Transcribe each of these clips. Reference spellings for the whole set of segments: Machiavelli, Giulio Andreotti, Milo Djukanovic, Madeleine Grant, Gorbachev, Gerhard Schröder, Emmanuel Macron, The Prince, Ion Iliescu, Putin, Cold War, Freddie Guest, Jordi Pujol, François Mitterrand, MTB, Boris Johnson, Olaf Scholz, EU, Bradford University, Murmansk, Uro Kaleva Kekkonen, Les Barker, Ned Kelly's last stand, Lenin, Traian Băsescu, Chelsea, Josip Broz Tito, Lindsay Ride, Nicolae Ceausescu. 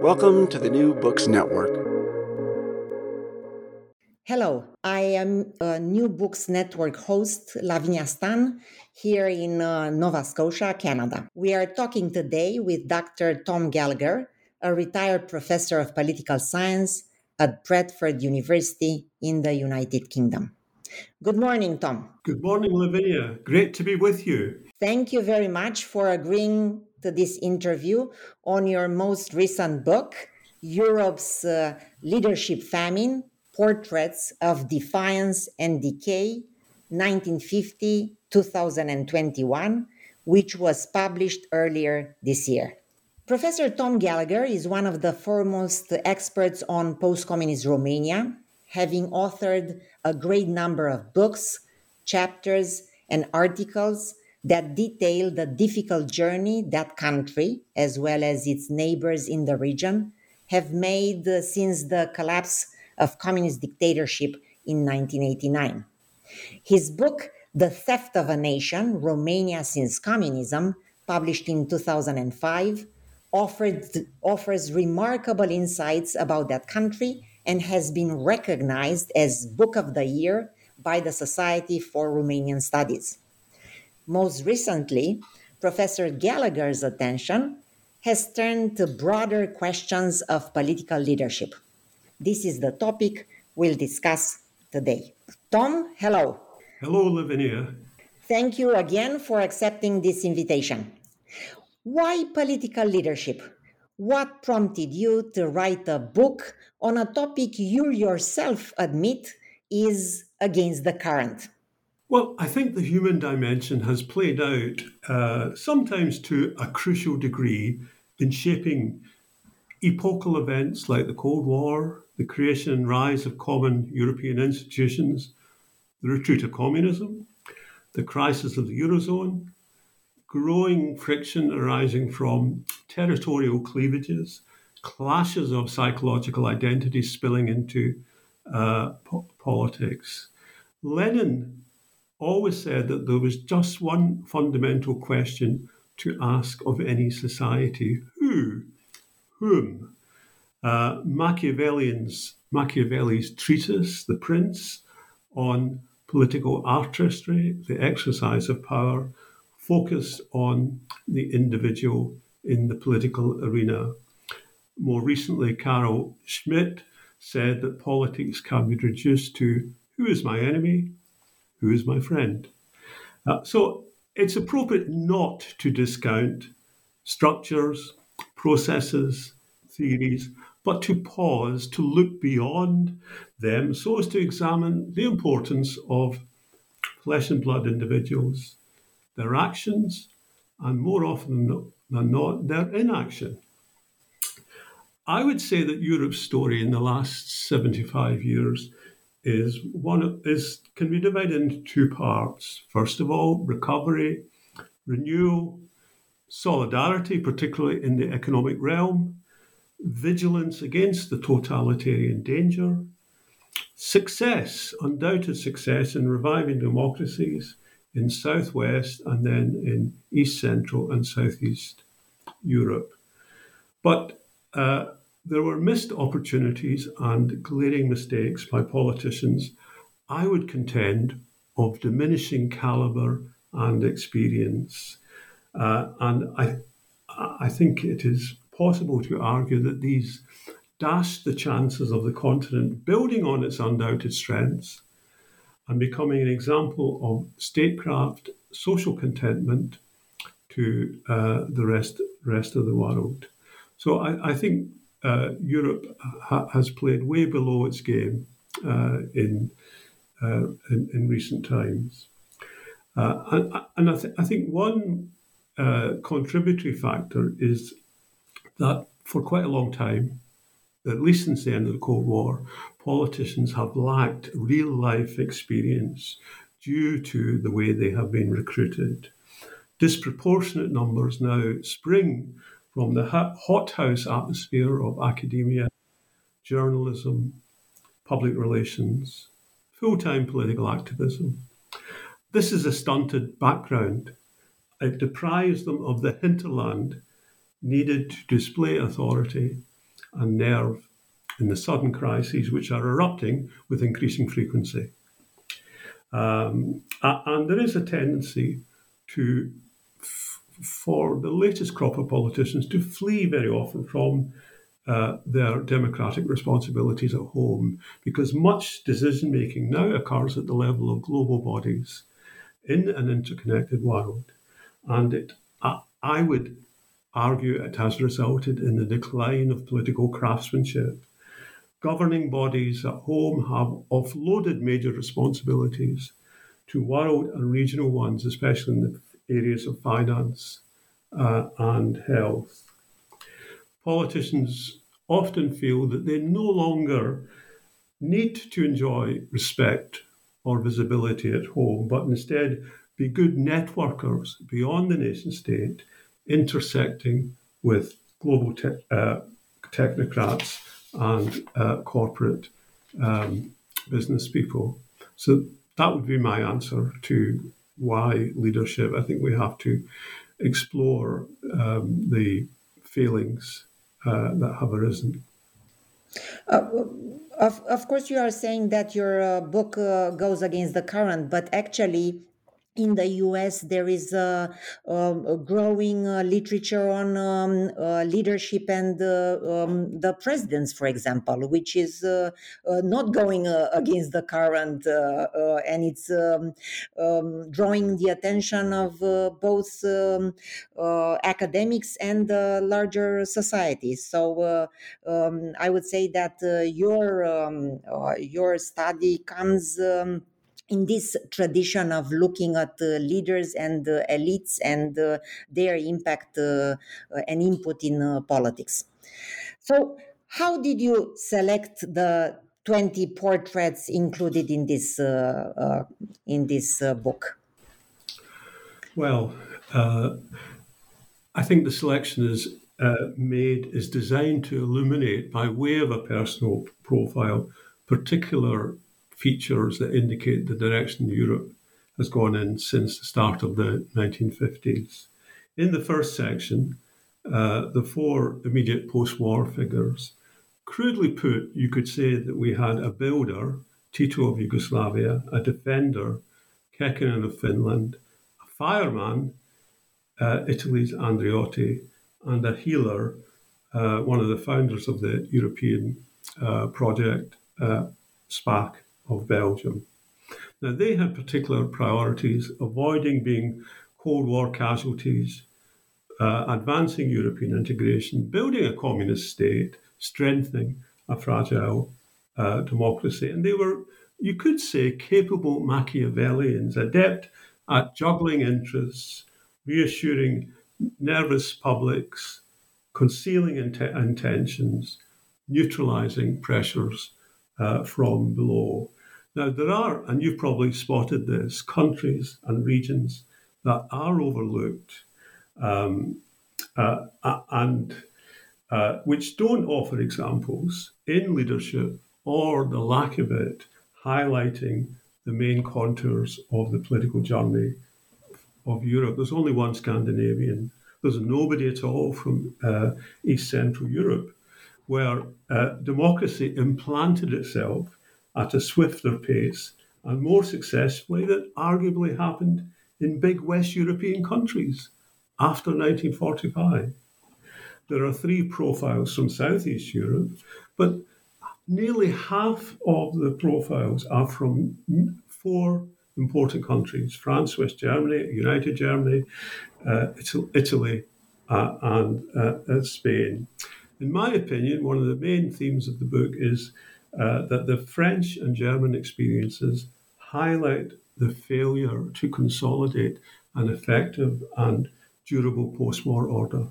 Welcome to the New Books Network. Hello, I am a New Books Network host, Lavinia Stan, here in Nova Scotia, Canada. We are talking today with Dr. Tom Gallagher, a retired professor of political science at Bradford University in the United Kingdom. Good morning, Tom. Good morning, Lavinia. Great to be with you. Thank you very much for agreeing to this interview on your most recent book, Europe's Leadership Famine: Portraits of Defiance and Decay, 1950-2021, which was published earlier this year. Professor Tom Gallagher is one of the foremost experts on post-communist Romania, having authored a great number of books, chapters, and articles that detail the difficult journey that country, as well as its neighbors in the region, have made since the collapse of communist dictatorship in 1989. His book, The Theft of a Nation, Romania Since Communism, published in 2005, offers remarkable insights about that country and has been recognized as Book of the Year by the Society for Romanian Studies. Most recently, Professor Gallagher's attention has turned to broader questions of political leadership. This is the topic we'll discuss today. Tom, hello. Hello, Lavinia. Thank you again for accepting this invitation. Why political leadership? What prompted you to write a book on a topic you yourself admit is against the current? Well, I think the human dimension has played out sometimes to a crucial degree in shaping epochal events like the Cold War, the creation and rise of common European institutions, the retreat of communism, the crisis of the Eurozone, growing friction arising from territorial cleavages, clashes of psychological identities spilling into politics. Lenin always said that there was just one fundamental question to ask of any society: who? Whom? Machiavelli's treatise, The Prince, on political artistry, the exercise of power, focused on the individual in the political arena. More recently, Carol Schmidt said that politics can be reduced to who is my enemy? Who is my friend? So it's appropriate not to discount structures, processes, theories, but to pause, to look beyond them so as to examine the importance of flesh and blood individuals, their actions, and more often than not, their inaction. I would say that Europe's story in the last 75 years can be divided into two parts. First of all, recovery, renewal, solidarity, particularly in the economic realm, vigilance against the totalitarian danger, success, undoubted success in reviving democracies in Southwest and then in East Central and Southeast Europe. But there were missed opportunities and glaring mistakes by politicians, I would contend, of diminishing calibre and experience. And I think it is possible to argue that these dashed the chances of the continent building on its undoubted strengths and becoming an example of statecraft, social contentment to the rest of the world. So I think Europe has played way below its game in recent times. And I think one contributory factor is that for quite a long time, at least since the end of the Cold War, politicians have lacked real-life experience due to the way they have been recruited. Disproportionate numbers now spring from the hothouse atmosphere of academia, journalism, public relations, full-time political activism. This is a stunted background. It deprives them of the hinterland needed to display authority and nerve in the sudden crises which are erupting with increasing frequency. And there is a tendency to, for the latest crop of politicians, to flee very often from their democratic responsibilities at home, because much decision-making now occurs at the level of global bodies in an interconnected world. And it, I would argue, it has resulted in the decline of political craftsmanship. Governing bodies at home have offloaded major responsibilities to world and regional ones, especially in the areas of finance and health. Politicians often feel that they no longer need to enjoy respect or visibility at home, but instead be good networkers beyond the nation state, intersecting with global technocrats and corporate business people. So that would be my answer to why leadership. I think we have to explore the failings that have arisen. Of course, you are saying that your book goes against the current, but actually in the US, there is a growing literature on leadership and the presidents, for example, which is not going against the current, and it's drawing the attention of both academics and larger societies. So I would say that your study comes in this tradition of looking at leaders and elites and their impact and input in politics. So how did you select the 20 portraits included in this book? Well, I think the selection is designed to illuminate, by way of a personal profile, particular features that indicate the direction Europe has gone in since the start of the 1950s. In the first section, the four immediate post-war figures. Crudely put, you could say that we had a builder, Tito of Yugoslavia, a defender, Kekkonen of Finland, a fireman, Italy's Andreotti, and a healer, one of the founders of the European project, Spaak, of Belgium. Now, they had particular priorities: avoiding being Cold War casualties, advancing European integration, building a communist state, strengthening a fragile democracy. And they were, you could say, capable Machiavellians, adept at juggling interests, reassuring nervous publics, concealing intentions, neutralizing pressures from below. Now, there are, and you've probably spotted this, countries and regions that are overlooked and which don't offer examples in leadership, or the lack of it, highlighting the main contours of the political journey of Europe. There's only one Scandinavian. There's nobody at all from East Central Europe, where democracy implanted itself at a swifter pace and more successfully than arguably happened in big West European countries after 1945. There are three profiles from Southeast Europe, but nearly half of the profiles are from four important countries: France, West Germany, United Germany, Italy, and Spain. In my opinion, one of the main themes of the book is that the French and German experiences highlight the failure to consolidate an effective and durable post-war order.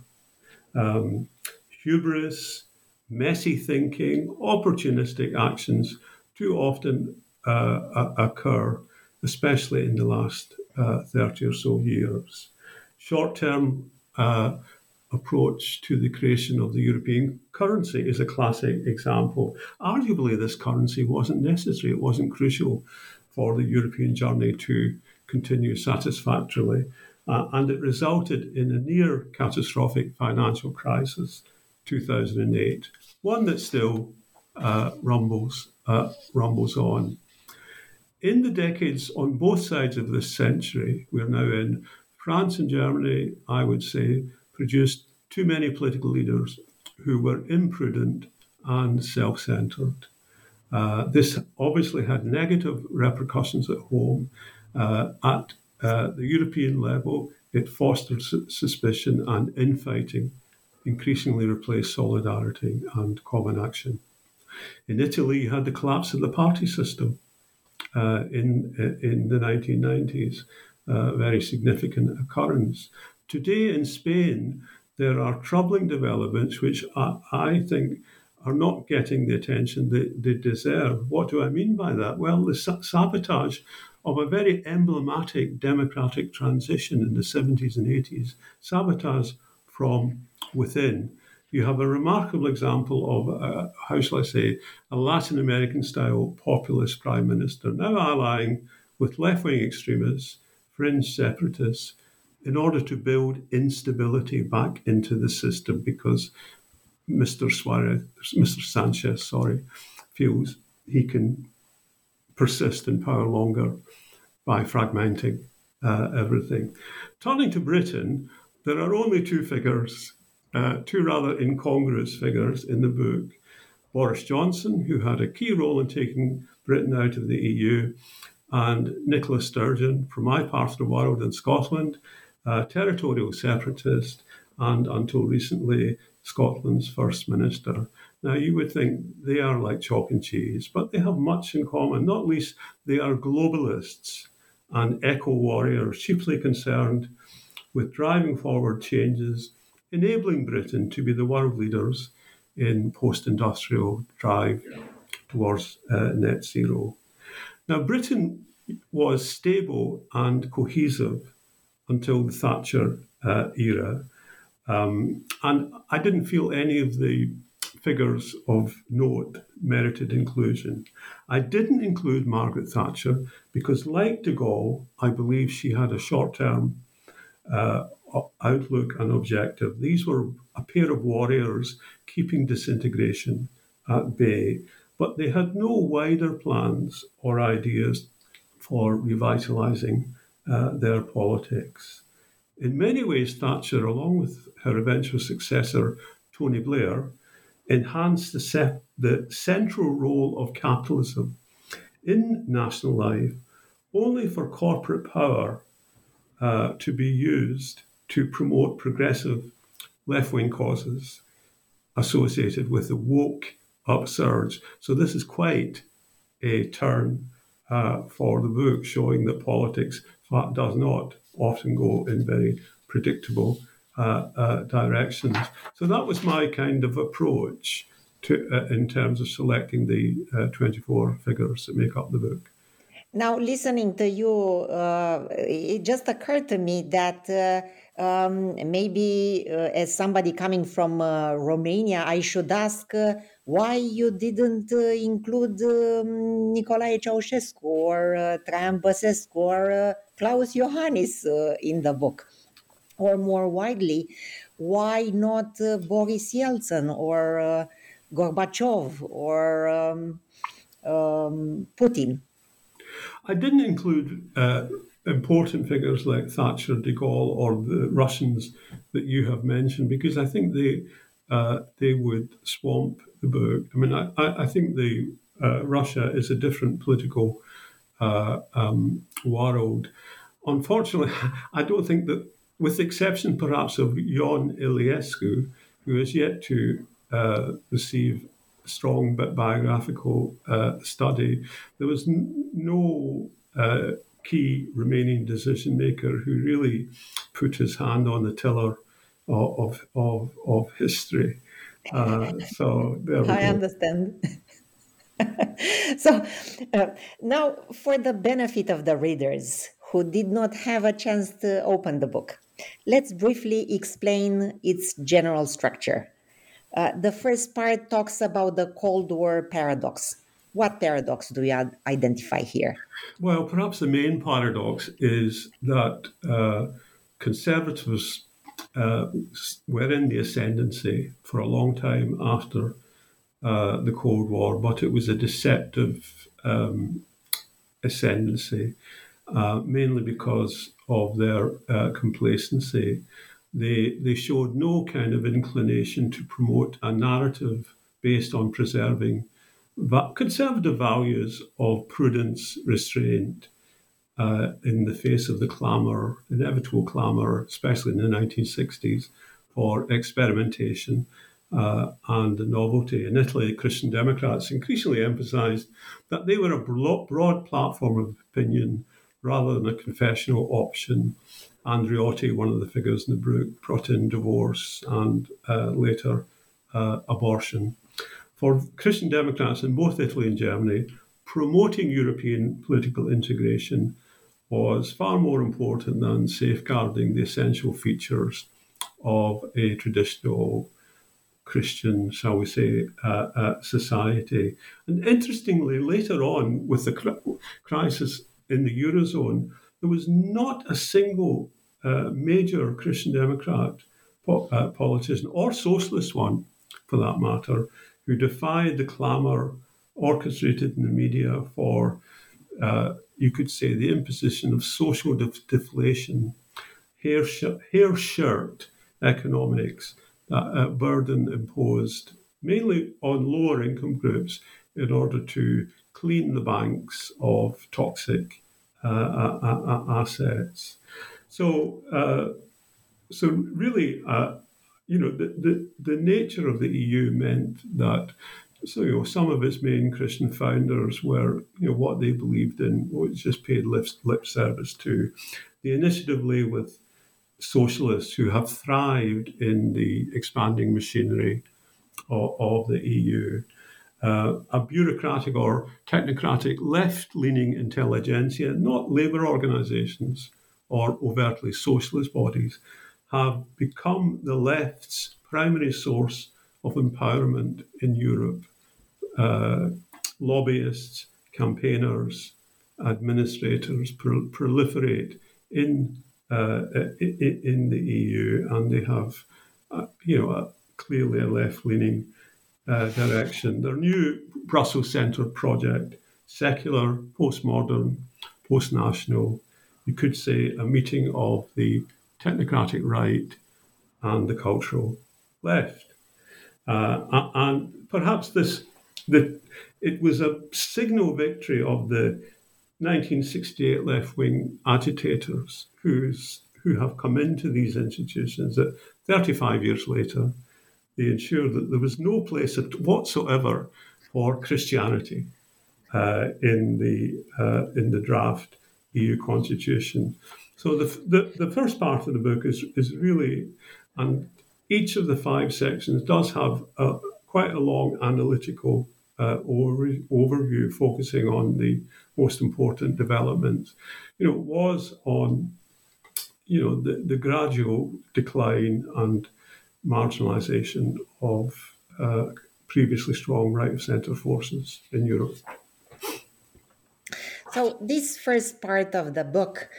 Hubris, messy thinking, opportunistic actions too often occur, especially in the last 30 or so years. Short-term approach to the creation of the European currency is a classic example. Arguably, this currency wasn't necessary. It wasn't crucial for the European journey to continue satisfactorily. and it resulted in a near catastrophic financial crisis, 2008, one that still rumbles on. In the decades on both sides of this century we're now in, France and Germany, I would say, produced too many political leaders who were imprudent and self-centred. This obviously had negative repercussions at home. At the European level, it fostered suspicion and infighting, increasingly replaced solidarity and common action. In Italy, you had the collapse of the party system in the 1990s, a very significant occurrence. Today in Spain, there are troubling developments which I think are not getting the attention they deserve. What do I mean by that? Well, the sabotage of a very emblematic democratic transition in the 70s and 80s, sabotage from within. You have a remarkable example of, how shall I say, a Latin American-style populist prime minister now allying with left-wing extremists, fringe separatists, in order to build instability back into the system because Mr. Sanchez, feels he can persist in power longer by fragmenting everything. Turning to Britain, there are only two rather incongruous figures in the book. Boris Johnson, who had a key role in taking Britain out of the EU, and Nicola Sturgeon, from my part of the world in Scotland, a territorial separatist, and until recently, Scotland's First Minister. Now, you would think they are like chalk and cheese, but they have much in common. Not least, they are globalists and eco-warriors, chiefly concerned with driving forward changes, enabling Britain to be the world leaders in post-industrial drive towards net zero. Now, Britain was stable and cohesive until the Thatcher era. And I didn't feel any of the figures of note merited inclusion. I didn't include Margaret Thatcher because, like de Gaulle, I believe she had a short-term outlook and objective. These were a pair of warriors keeping disintegration at bay, but they had no wider plans or ideas for revitalising their politics. In many ways, Thatcher, along with her eventual successor, Tony Blair, enhanced the central role of capitalism in national life, only for corporate power to be used to promote progressive left-wing causes associated with the woke upsurge. So this is quite a turn for the book, showing that politics does not often go in very predictable directions. So that was my kind of approach to in terms of selecting the 24 figures that make up the book. Now, listening to you, it just occurred to me that maybe as somebody coming from Romania, I should ask why you didn't include Nicolae Ceausescu or Traian Băsescu or Klaus Iohannis in the book, or more widely, why not Boris Yeltsin or Gorbachev or Putin? I didn't include important figures like Thatcher, de Gaulle, or the Russians that you have mentioned, because I think they would swamp the book. I mean, I think Russia is a different political world. Unfortunately, I don't think that, with the exception perhaps of Ion Iliescu, who is yet to receive strong but biographical study, there was no key remaining decision maker who really put his hand on the tiller of history. So there we go. I understand. So now, for the benefit of the readers who did not have a chance to open the book, let's briefly explain its general structure. The first part talks about the Cold War paradox. What paradox do you identify here? Well, perhaps the main paradox is that Conservatives were in the ascendancy for a long time after the Cold War, but it was a deceptive ascendancy, mainly because of their complacency. They showed no kind of inclination to promote a narrative based on preserving conservative values of prudence, restraint, in the face of the clamour, inevitable clamour, especially in the 1960s, for experimentation and the novelty. In Italy, Christian Democrats increasingly emphasised that they were a broad platform of opinion rather than a confessional option. Andreotti, one of the figures in the book, brought in divorce and later abortion. For Christian Democrats in both Italy and Germany, promoting European political integration was far more important than safeguarding the essential features of a traditional Christian, shall we say, society. And interestingly, later on, with the crisis in the Eurozone, there was not a single major Christian Democrat politician, or socialist one for that matter, who defied the clamour orchestrated in the media for, you could say, the imposition of social deflation, hair shirt economics that burden imposed mainly on lower income groups in order to clean the banks of toxic assets. So really, the nature of the EU meant that. So, some of its main Christian founders were, what they believed in was just paid lip service to. They initiative lay with socialists who have thrived in the expanding machinery of the EU. A bureaucratic or technocratic left-leaning intelligentsia, not labour organisations or overtly socialist bodies, have become the left's primary source of empowerment in Europe. Lobbyists, campaigners, administrators proliferate in the EU, and they have, clearly a left-leaning direction. Their new Brussels-centred project, secular, postmodern, post-national, you could say a meeting of the technocratic right and the cultural left. And perhaps it was a signal victory of the 1968 left-wing agitators who have come into these institutions that 35 years later, they ensured that there was no place whatsoever for Christianity in the draft EU constitution. So the first part of the book is really, and each of the five sections does have quite a long analytical overview, focusing on the most important developments. It was on, the gradual decline and marginalisation of previously strong right-of-centre forces in Europe. So this first part of the book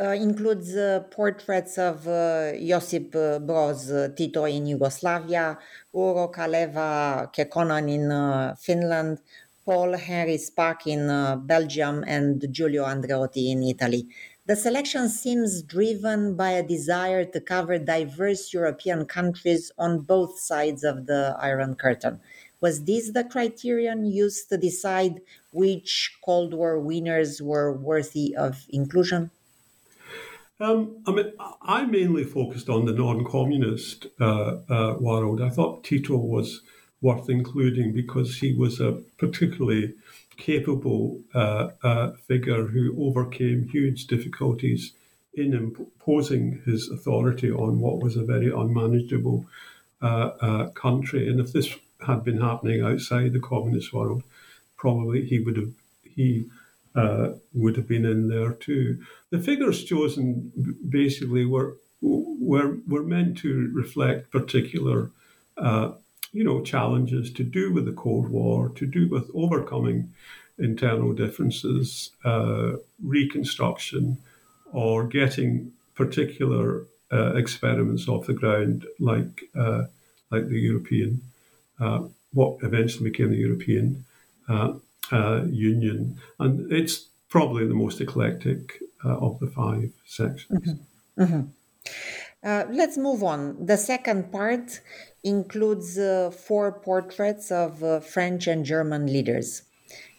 includes portraits of Josip Broz Tito in Yugoslavia, Uro Kaleva Kekkonen in Finland, Paul Henry Spaak in Belgium, and Giulio Andreotti in Italy. The selection seems driven by a desire to cover diverse European countries on both sides of the Iron Curtain. Was this the criterion used to decide which Cold War winners were worthy of inclusion? I mainly focused on the non-communist world. I thought Tito was worth including because he was a particularly capable figure who overcame huge difficulties in imposing his authority on what was a very unmanageable country. And if this had been happening outside the communist world, probably he would have been in there too. The figures chosen basically were meant to reflect particular, challenges to do with the Cold War, to do with overcoming internal differences, reconstruction, or getting particular experiments off the ground, like the European, what eventually became the European Union, and it's probably the most eclectic of the five sections. Mm-hmm. Mm-hmm. Let's move on. The second part includes four portraits of French and German leaders.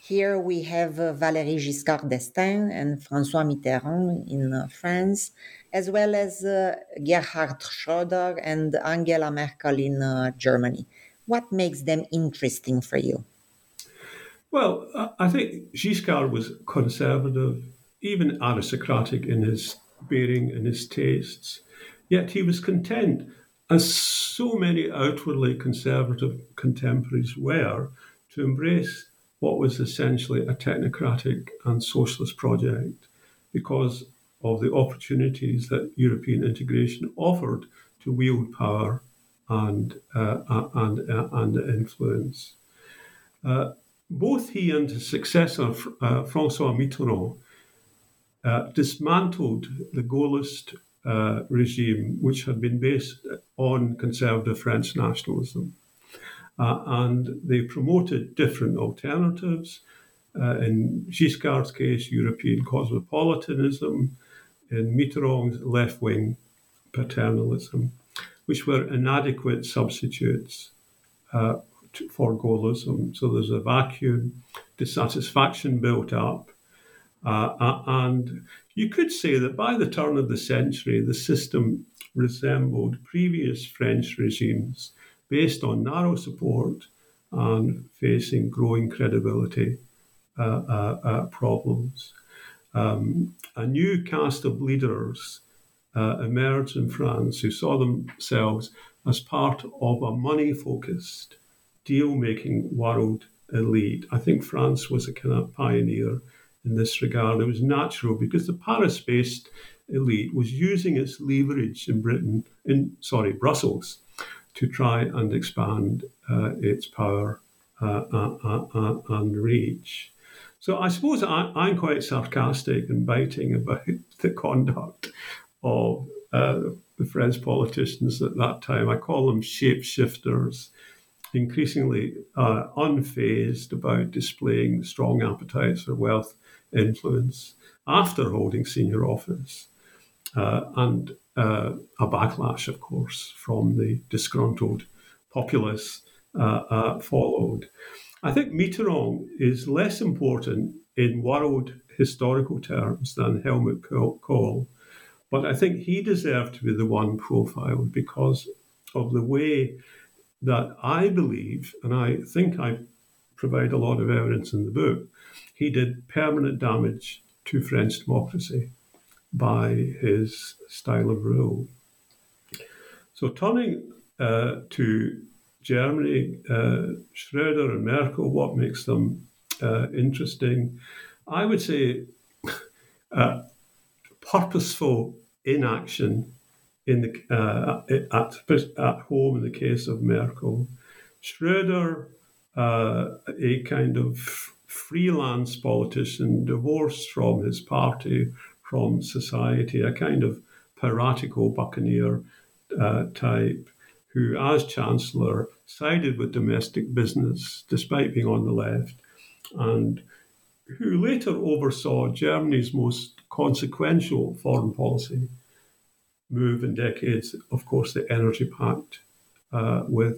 Here we have Valéry Giscard d'Estaing and François Mitterrand in France, as well as Gerhard Schröder and Angela Merkel in Germany. What makes them interesting for you? Well, I think Giscard was conservative, even aristocratic in his bearing and his tastes, yet he was content, as so many outwardly conservative contemporaries were, to embrace what was essentially a technocratic and socialist project because of the opportunities that European integration offered to wield power and influence. Both he and his successor, François Mitterrand, dismantled the Gaullist regime, which had been based on conservative French nationalism. And they promoted different alternatives. In Giscard's case, European cosmopolitanism, in Mitterrand's left-wing paternalism, which were inadequate substitutes for Gaullism. So there's a vacuum, dissatisfaction built up. And you could say that by the turn of the century, the system resembled previous French regimes based on narrow support and facing growing credibility problems. A new caste of leaders emerged in France who saw themselves as part of a money-focused, deal-making world elite. I think France was a kind of pioneer in this regard. It was natural because the Paris-based elite was using its leverage in Brussels, to try and expand its power and reach. So I suppose I'm quite sarcastic and biting about the conduct of the French politicians at that time. I call them shapeshifters, increasingly unfazed about displaying strong appetites for wealth influence after holding senior office, and a backlash, of course, from the disgruntled populace followed. I think Mitterrand is less important in world historical terms than Helmut Kohl, but I think he deserved to be the one profiled because of the way that I believe, and I think I provide a lot of evidence in the book, he did permanent damage to French democracy by his style of rule. So turning to Germany, Schröder and Merkel, what makes them interesting? I would say purposeful inaction in the at home in the case of Merkel. Schröder, a kind of freelance politician divorced from his party, from society, a kind of piratical buccaneer type who, as Chancellor, sided with domestic business despite being on the left, and who later oversaw Germany's most consequential foreign policy move in decades, of course, the Energy Pact with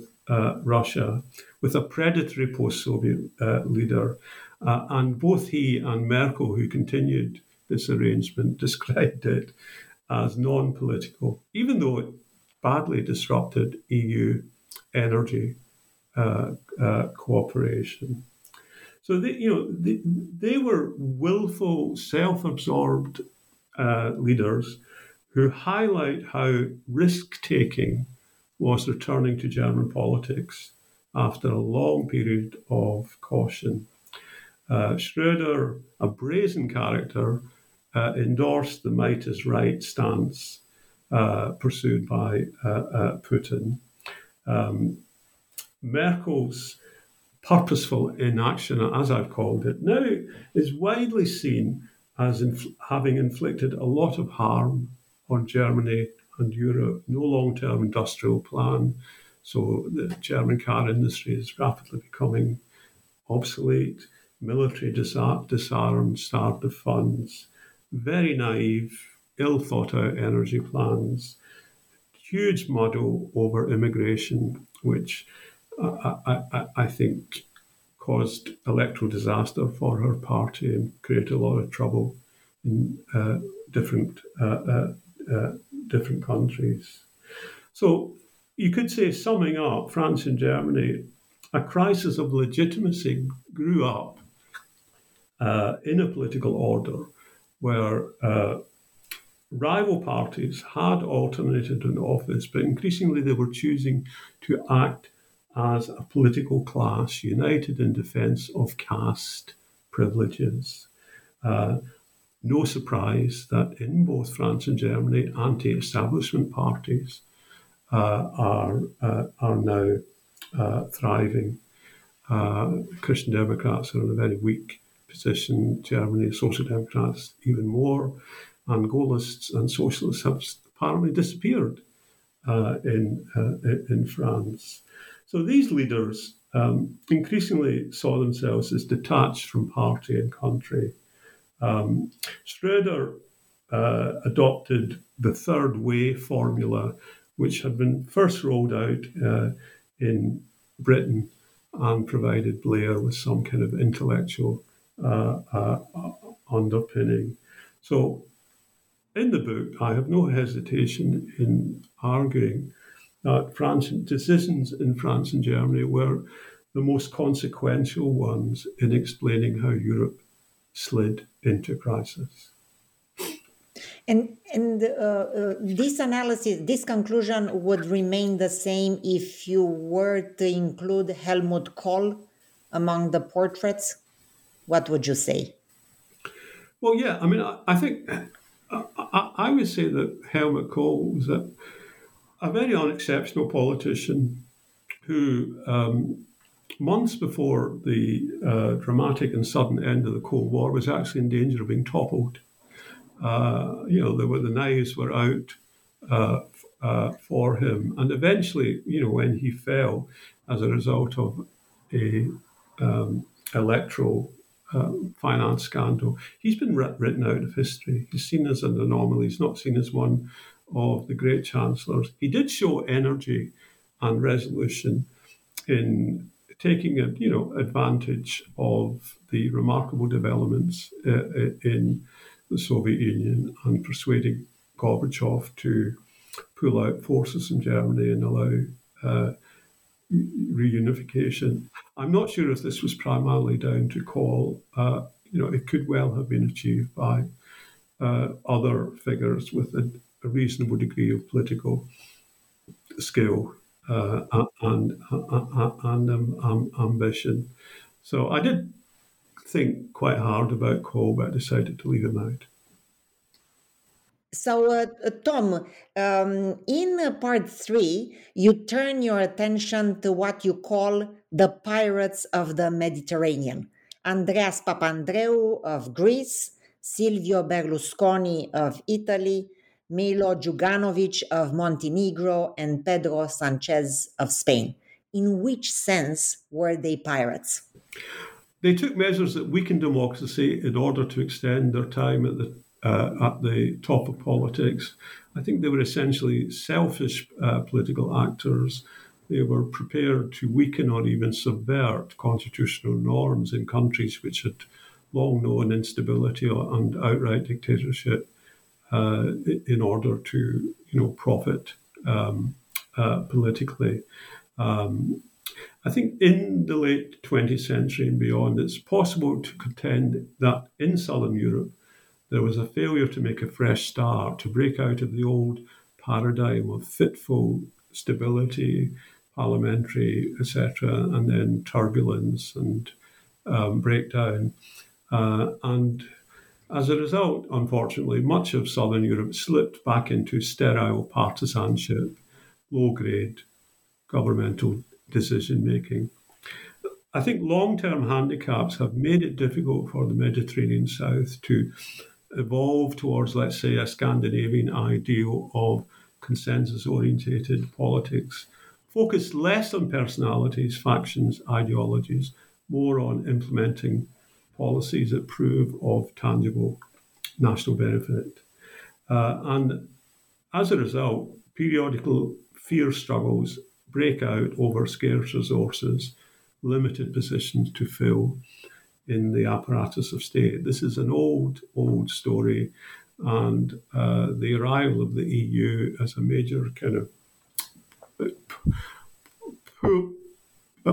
Russia, with a predatory post-Soviet leader. And both he and Merkel, who continued this arrangement, described it as non-political, even though it badly disrupted EU energy cooperation. So they were willful, self-absorbed leaders who highlight how risk-taking was returning to German politics after a long period of caution. Schröder, a brazen character, endorsed the might is right stance pursued by Putin. Merkel's purposeful inaction, as I've called it, now is widely seen as having inflicted a lot of harm on Germany and Europe, no long-term industrial plan. So the German car industry is rapidly becoming obsolete. Military disarm, starved of funds, very naive, ill-thought-out energy plans, huge muddle over immigration, which I think caused electoral disaster for her party and created a lot of trouble in different countries. So you could say, summing up, France and Germany, a crisis of legitimacy grew up in a political order where rival parties had alternated in office, but increasingly they were choosing to act as a political class united in defence of caste privileges. No surprise that in both France and Germany, anti-establishment parties are now thriving. Christian Democrats are in a very weak position. Germany, Social Democrats even more. And Gaullists and Socialists have apparently disappeared in France. So these leaders increasingly saw themselves as detached from party and country. Schröder adopted the third way formula, which had been first rolled out in Britain and provided Blair with some kind of intellectual underpinning. So in the book, I have no hesitation in arguing that decisions in France and Germany were the most consequential ones in explaining how Europe slid into crisis. And this analysis, this conclusion would remain the same if you were to include Helmut Kohl among the portraits? What would you say? Well, yeah, I mean, I think I would say that Helmut Kohl was a very unexceptional politician who, months before the dramatic and sudden end of the Cold War, was actually in danger of being toppled. The knives were out for him. And eventually, when he fell as a result of a electoral finance scandal, he's been written out of history. He's seen as an anomaly. He's not seen as one of the great chancellors. He did show energy and resolution in taking advantage of the remarkable developments in the Soviet Union and persuading Gorbachev to pull out forces in Germany and allow reunification. I'm not sure if this was primarily down to Kohl. It could well have been achieved by other figures with a reasonable degree of political skill and ambition. So I did think quite hard about Kohl, but I decided to leave him out. So, Tom, in part 3, you turn your attention to what you call the pirates of the Mediterranean. Andreas Papandreou of Greece, Silvio Berlusconi of Italy, Milo Djukanovic of Montenegro, and Pedro Sanchez of Spain. In which sense were they pirates? They took measures that weakened democracy in order to extend their time at the top of politics. I think they were essentially selfish political actors. They were prepared to weaken or even subvert constitutional norms in countries which had long known instability and outright dictatorship in order to, profit politically. I think in the late 20th century and beyond, it's possible to contend that in Southern Europe, there was a failure to make a fresh start, to break out of the old paradigm of fitful stability, parliamentary, etc., and then turbulence and breakdown. And as a result, unfortunately, much of Southern Europe slipped back into sterile partisanship, low-grade governmental decision-making. I think long-term handicaps have made it difficult for the Mediterranean South to evolve towards, let's say, a Scandinavian ideal of consensus-orientated politics, focused less on personalities, factions, ideologies, more on implementing policies that prove of tangible national benefit. And as a result, periodical fear struggles break out over scarce resources, limited positions to fill in the apparatus of state. This is an old, old story, and the arrival of the EU as a major kind of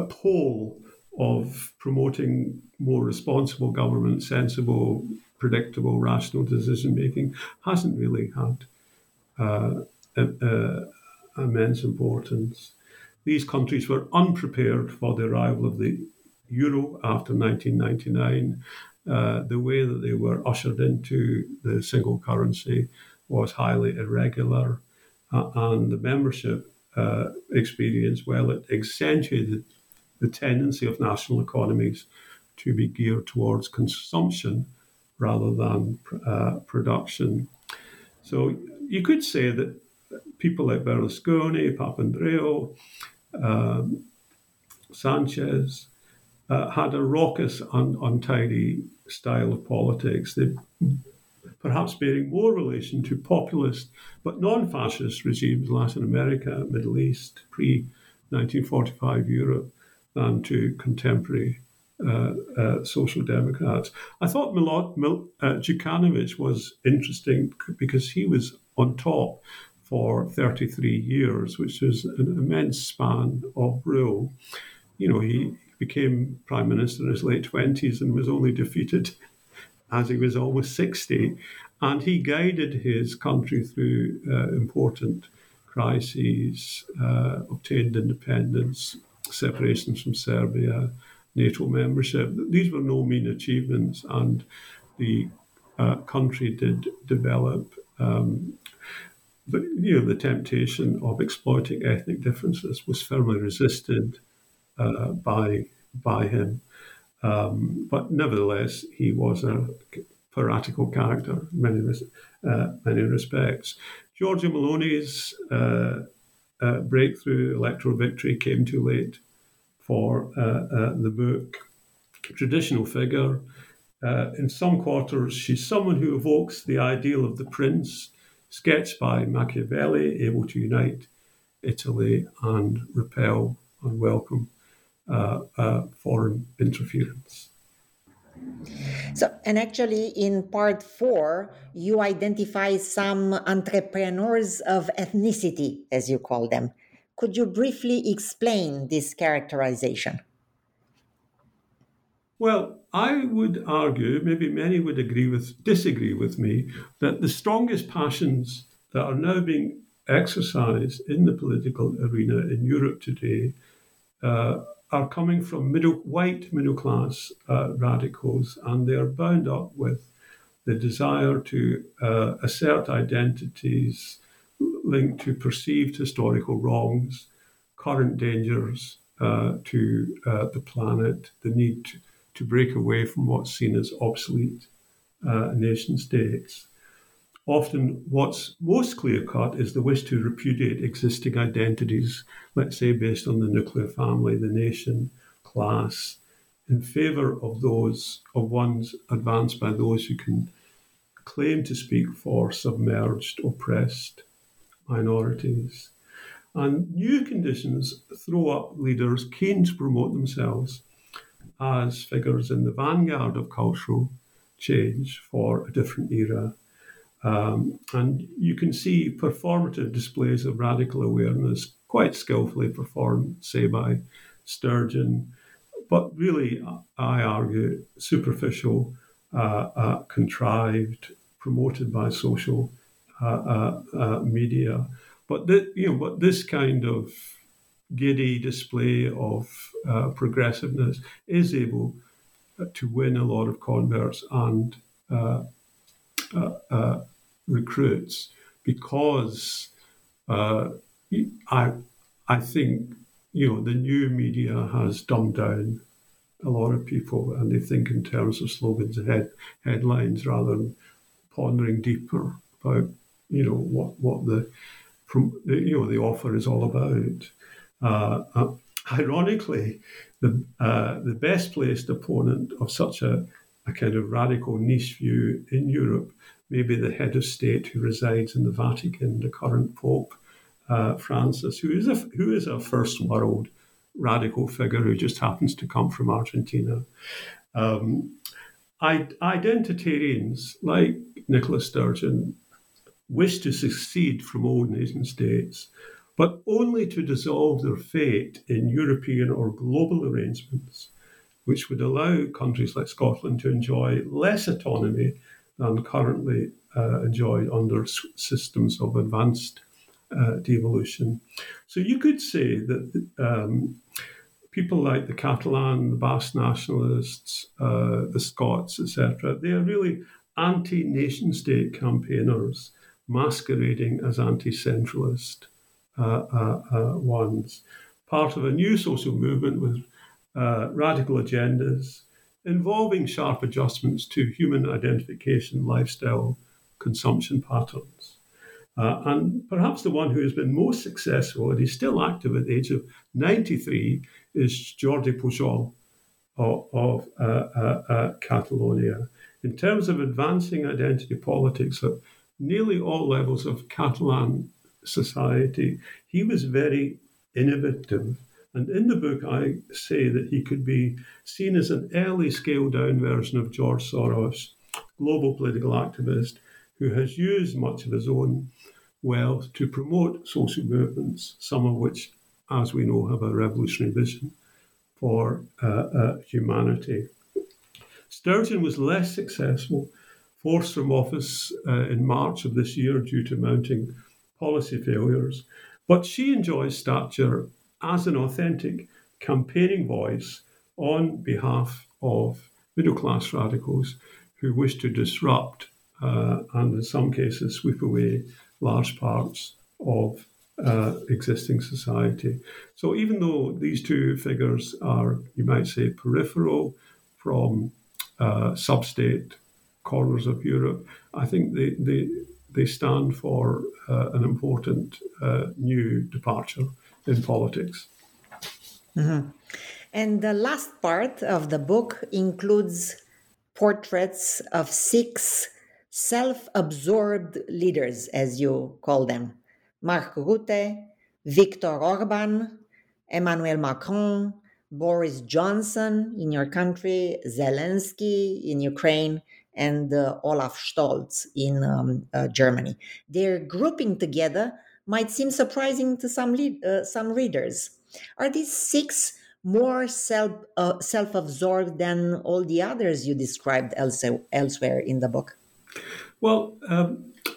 pole of promoting more responsible government, sensible, predictable, rational decision-making hasn't really had immense importance. These countries were unprepared for the arrival of the Euro after 1999. The way that they were ushered into the single currency was highly irregular, and the membership experience, well, it accentuated the tendency of national economies to be geared towards consumption rather than production. So you could say that people like Berlusconi, Papandreou, Sanchez had a raucous and untidy style of politics, they perhaps bearing more relation to populist but non-fascist regimes in Latin America, Middle East, pre-1945 Europe, than to contemporary social democrats. I thought Milo Djukanovic was interesting because he was on top for 33 years, which is an immense span of rule. You know, he became prime minister in his late 20s and was only defeated as he was almost 60. And he guided his country through important crises, obtained independence, separations from Serbia, NATO membership. These were no mean achievements, and the country did develop the temptation of exploiting ethnic differences was firmly resisted by him. But nevertheless, he was a piratical character in many respects. Giorgia Meloni's breakthrough electoral victory came too late for the book. Traditional figure. In some quarters, she's someone who evokes the ideal of The Prince, sketched by Machiavelli, able to unite Italy and repel and welcome foreign interference. So, and actually in part 4, you identify some entrepreneurs of ethnicity, as you call them. Could you briefly explain this characterization? Well, I would argue, maybe many would disagree with me, that the strongest passions that are now being exercised in the political arena in Europe today are coming from white middle-class radicals, and they are bound up with the desire to assert identities linked to perceived historical wrongs, current dangers to the planet, the need to break away from what's seen as obsolete nation states. Often what's most clear-cut is the wish to repudiate existing identities, let's say based on the nuclear family, the nation, class, in favour of those of ones advanced by those who can claim to speak for submerged, oppressed minorities. And new conditions throw up leaders keen to promote themselves as figures in the vanguard of cultural change for a different era. And you can see performative displays of radical awareness quite skillfully performed, say, by Sturgeon, but really, I argue, superficial, contrived, promoted by social media. But this kind of giddy display of progressiveness is able to win a lot of converts and recruits, because I think, the new media has dumbed down a lot of people, and they think in terms of slogans and headlines rather than pondering deeper about, you know, what the offer is all about. Ironically, the best placed opponent of such a kind of radical niche view in Europe may be the head of state who resides in the Vatican, the current Pope Francis, who is a first world radical figure who just happens to come from Argentina. Identitarians like Nicola Sturgeon wish to secede from old nation states, but only to dissolve their fate in European or global arrangements, which would allow countries like Scotland to enjoy less autonomy than currently enjoyed under systems of advanced devolution. So you could say that people like the Catalan, the Basque nationalists, the Scots, etc., they are really anti-nation-state campaigners masquerading as anti-centralist ones, part of a new social movement with radical agendas involving sharp adjustments to human identification, lifestyle, consumption patterns. And perhaps the one who has been most successful, and he's still active at the age of 93, is Jordi Pujol of Catalonia. In terms of advancing identity politics at nearly all levels of Catalan society, he was very innovative. And in the book, I say that he could be seen as an early scaled-down version of George Soros, global political activist, who has used much of his own wealth to promote social movements, some of which, as we know, have a revolutionary vision for humanity. Sturgeon was less successful, forced from office in March of this year due to mounting policy failures, but she enjoys stature as an authentic campaigning voice on behalf of middle-class radicals who wish to disrupt and in some cases sweep away large parts of existing society. So even though these two figures are, you might say, peripheral from sub-state corners of Europe, I think they stand for an important new departure in politics. Mm-hmm. And the last part of the book includes portraits of 6 self-absorbed leaders, as you call them: Mark Rutte, Viktor Orban, Emmanuel Macron, Boris Johnson in your country, Zelensky in Ukraine, and Olaf Scholz in Germany. Their grouping together might seem surprising to some readers. Are these 6 more self-absorbed than all the others you described elsewhere in the book? Well,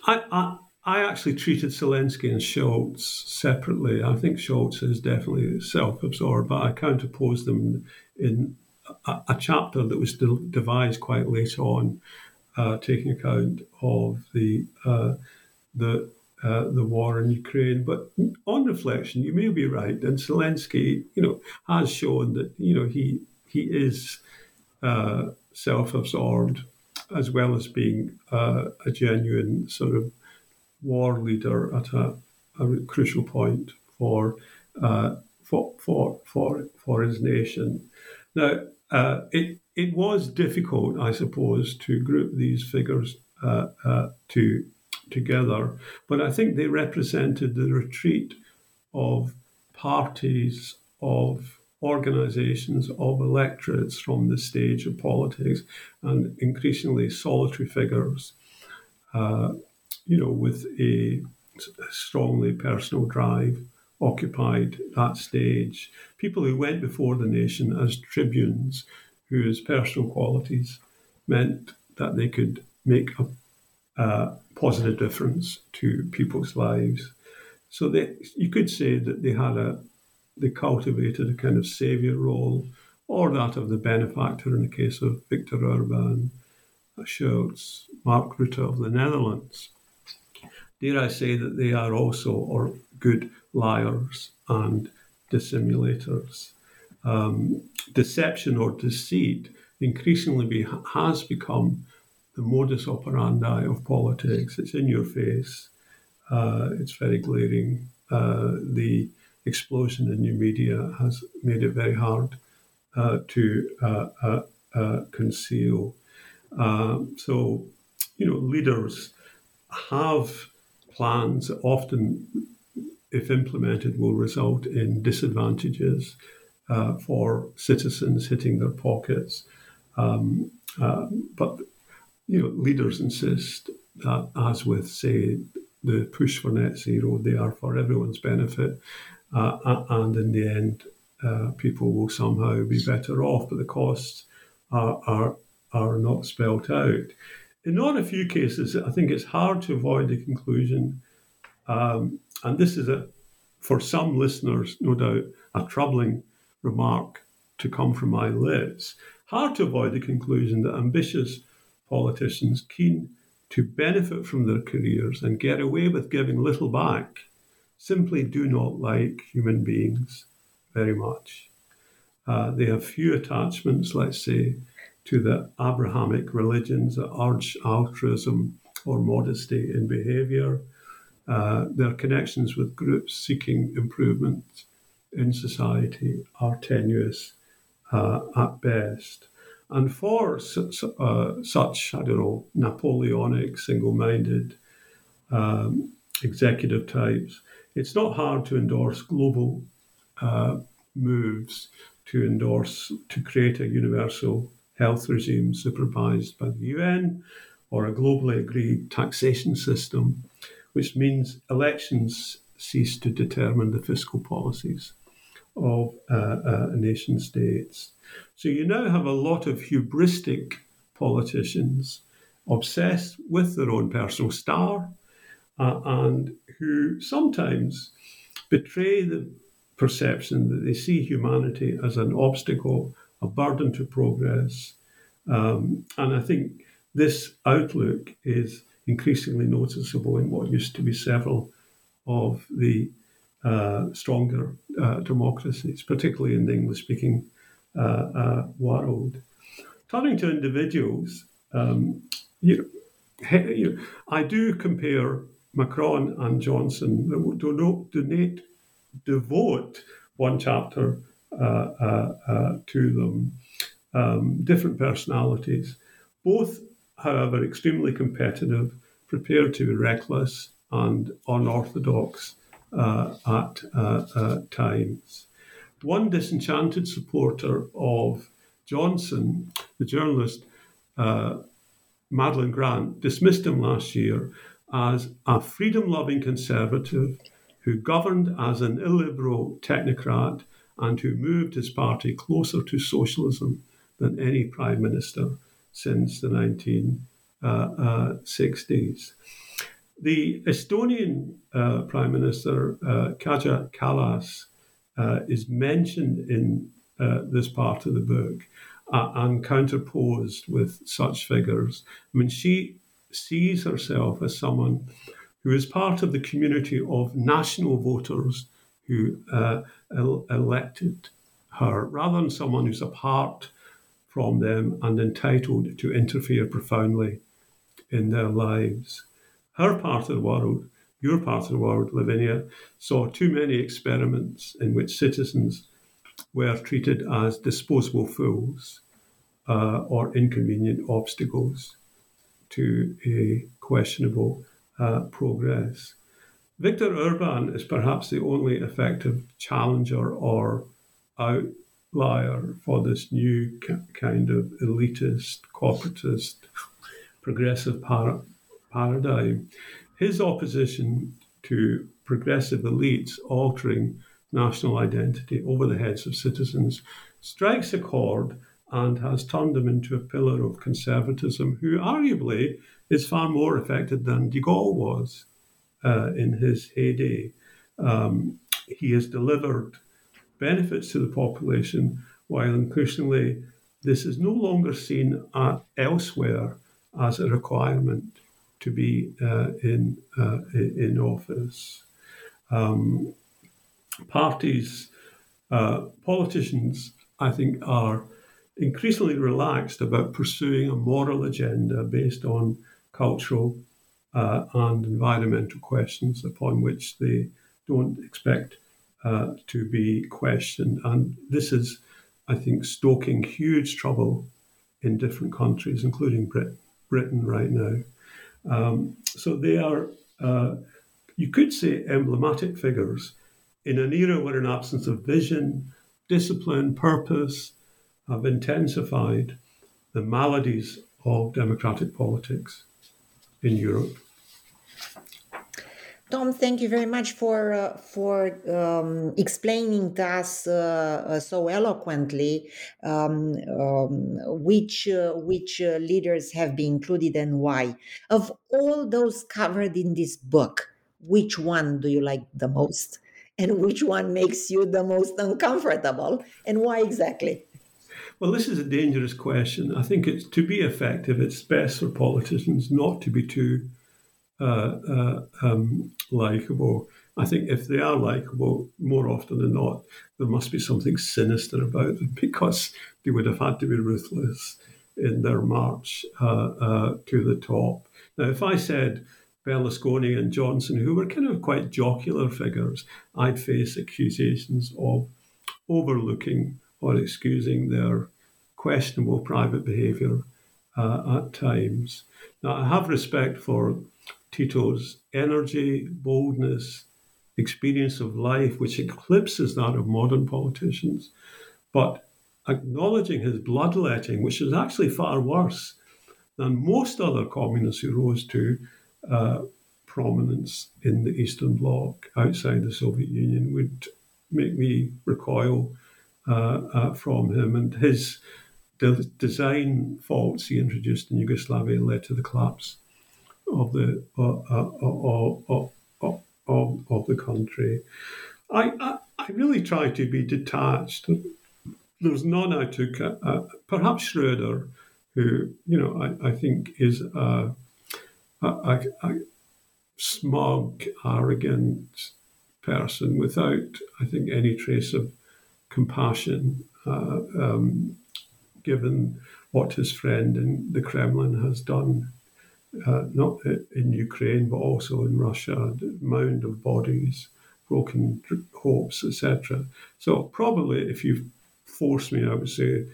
I actually treated Zelensky and Scholz separately. I think Scholz is definitely self-absorbed, but I counterposed them in a chapter that was devised quite late on, taking account of the war in Ukraine. But on reflection, you may be right, and Zelensky, has shown that he is self-absorbed, as well as being a genuine sort of war leader at a crucial point for his nation. Now, it was difficult, I suppose, to group these figures together, but I think they represented the retreat of parties, of organisations, of electorates from the stage of politics, and increasingly solitary figures, with a strongly personal drive, occupied that stage. People who went before the nation as tribunes, whose personal qualities meant that they could make a positive difference to people's lives. So you could say that they cultivated a kind of saviour role, or that of the benefactor in the case of Viktor Orban, Scholz, Mark Rutte of the Netherlands. Dare I say that they are also good liars and dissimulators. Deception or deceit increasingly has become the modus operandi of politics. It's in your face. It's very glaring. The explosion in new media has made it very hard to conceal. So, you know, leaders have plans that often, if implemented, will result in disadvantages for citizens hitting their pockets. But, you know, leaders insist that, as with, say, the push for net zero, they are for everyone's benefit. And in the end, people will somehow be better off, but the costs are not spelt out. In not a few cases, I think it's hard to avoid the conclusion, and this is, for some listeners, no doubt, a troubling remark to come from my lips, hard to avoid the conclusion that ambitious politicians keen to benefit from their careers and get away with giving little back simply do not like human beings very much. They have few attachments, let's say, to the Abrahamic religions that urge altruism or modesty in behaviour. Their connections with groups seeking improvement in society are tenuous at best. And for such, Napoleonic, single-minded executive types, it's not hard to endorse global moves to create a universal health regime supervised by the UN or a globally agreed taxation system, which means elections cease to determine the fiscal policies of nation states. So you now have a lot of hubristic politicians obsessed with their own personal star and who sometimes betray the perception that they see humanity as an obstacle, a burden to progress. And I think this outlook is increasingly noticeable in what used to be several of the stronger democracies, particularly in the English-speaking world. Turning to individuals, I do compare Macron and Johnson. Devote one chapter to them. Different personalities, both, however, extremely competitive, prepared to be reckless and unorthodox at times. One disenchanted supporter of Johnson, the journalist Madeleine Grant, dismissed him last year as a freedom-loving conservative who governed as an illiberal technocrat and who moved his party closer to socialism than any prime minister since the 1960s. The Estonian prime minister, Kaja Kallas, is mentioned in this part of the book and counterposed with such figures. I mean, she sees herself as someone who is part of the community of national voters who elected her, rather than someone who's apart from them and entitled to interfere profoundly in their lives. Her part of the world, your part of the world, Lavinia, saw too many experiments in which citizens were treated as disposable fools or inconvenient obstacles to a questionable progress. Viktor Orban is perhaps the only effective challenger or outlier for this new kind of elitist, corporatist, progressive paradigm. His opposition to progressive elites altering national identity over the heads of citizens strikes a chord and has turned him into a pillar of conservatism, who arguably is far more affected than De Gaulle was in his heyday. He has delivered benefits to the population, while increasingly this is no longer seen elsewhere as a requirement to be in office. Politicians, I think, are increasingly relaxed about pursuing a moral agenda based on cultural and environmental questions upon which they don't expect to be questioned. And this is, I think, stoking huge trouble in different countries, including Britain right now. So they are, you could say, emblematic figures in an era where an absence of vision, discipline, purpose have intensified the maladies of democratic politics in Europe. Tom, thank you very much for explaining to us so eloquently which leaders have been included and why. Of all those covered in this book, which one do you like the most? And which one makes you the most uncomfortable? And why exactly? Well, this is a dangerous question. I think it's, to be effective, it's best for politicians not to be too likeable. I think if they are likeable, more often than not, there must be something sinister about them because they would have had to be ruthless in their march to the top. Now, if I said Berlusconi and Johnson, who were kind of quite jocular figures, I'd face accusations of overlooking or excusing their questionable private behaviour at times. Now, I have respect for Tito's energy, boldness, experience of life, which eclipses that of modern politicians, but acknowledging his bloodletting, which is actually far worse than most other communists who rose to prominence in the Eastern Bloc outside the Soviet Union, would make me recoil from him. And his design faults he introduced in Yugoslavia led to the collapse of the country. I really try to be detached. There's none I took. Perhaps Schröder, who I think is a smug, arrogant person without, I think, any trace of compassion, given what his friend in the Kremlin has done, not in Ukraine, but also in Russia, the mound of bodies, broken hopes, etc. So probably if you force me, I would say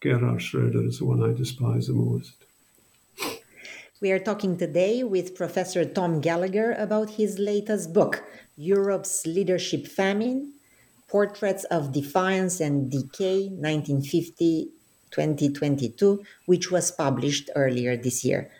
Gerhard Schröder is the one I despise the most. We are talking today with Professor Tom Gallagher about his latest book, Europe's Leadership Famine: Portraits of Defiance and Decay, 1950-2021, which was published earlier this year.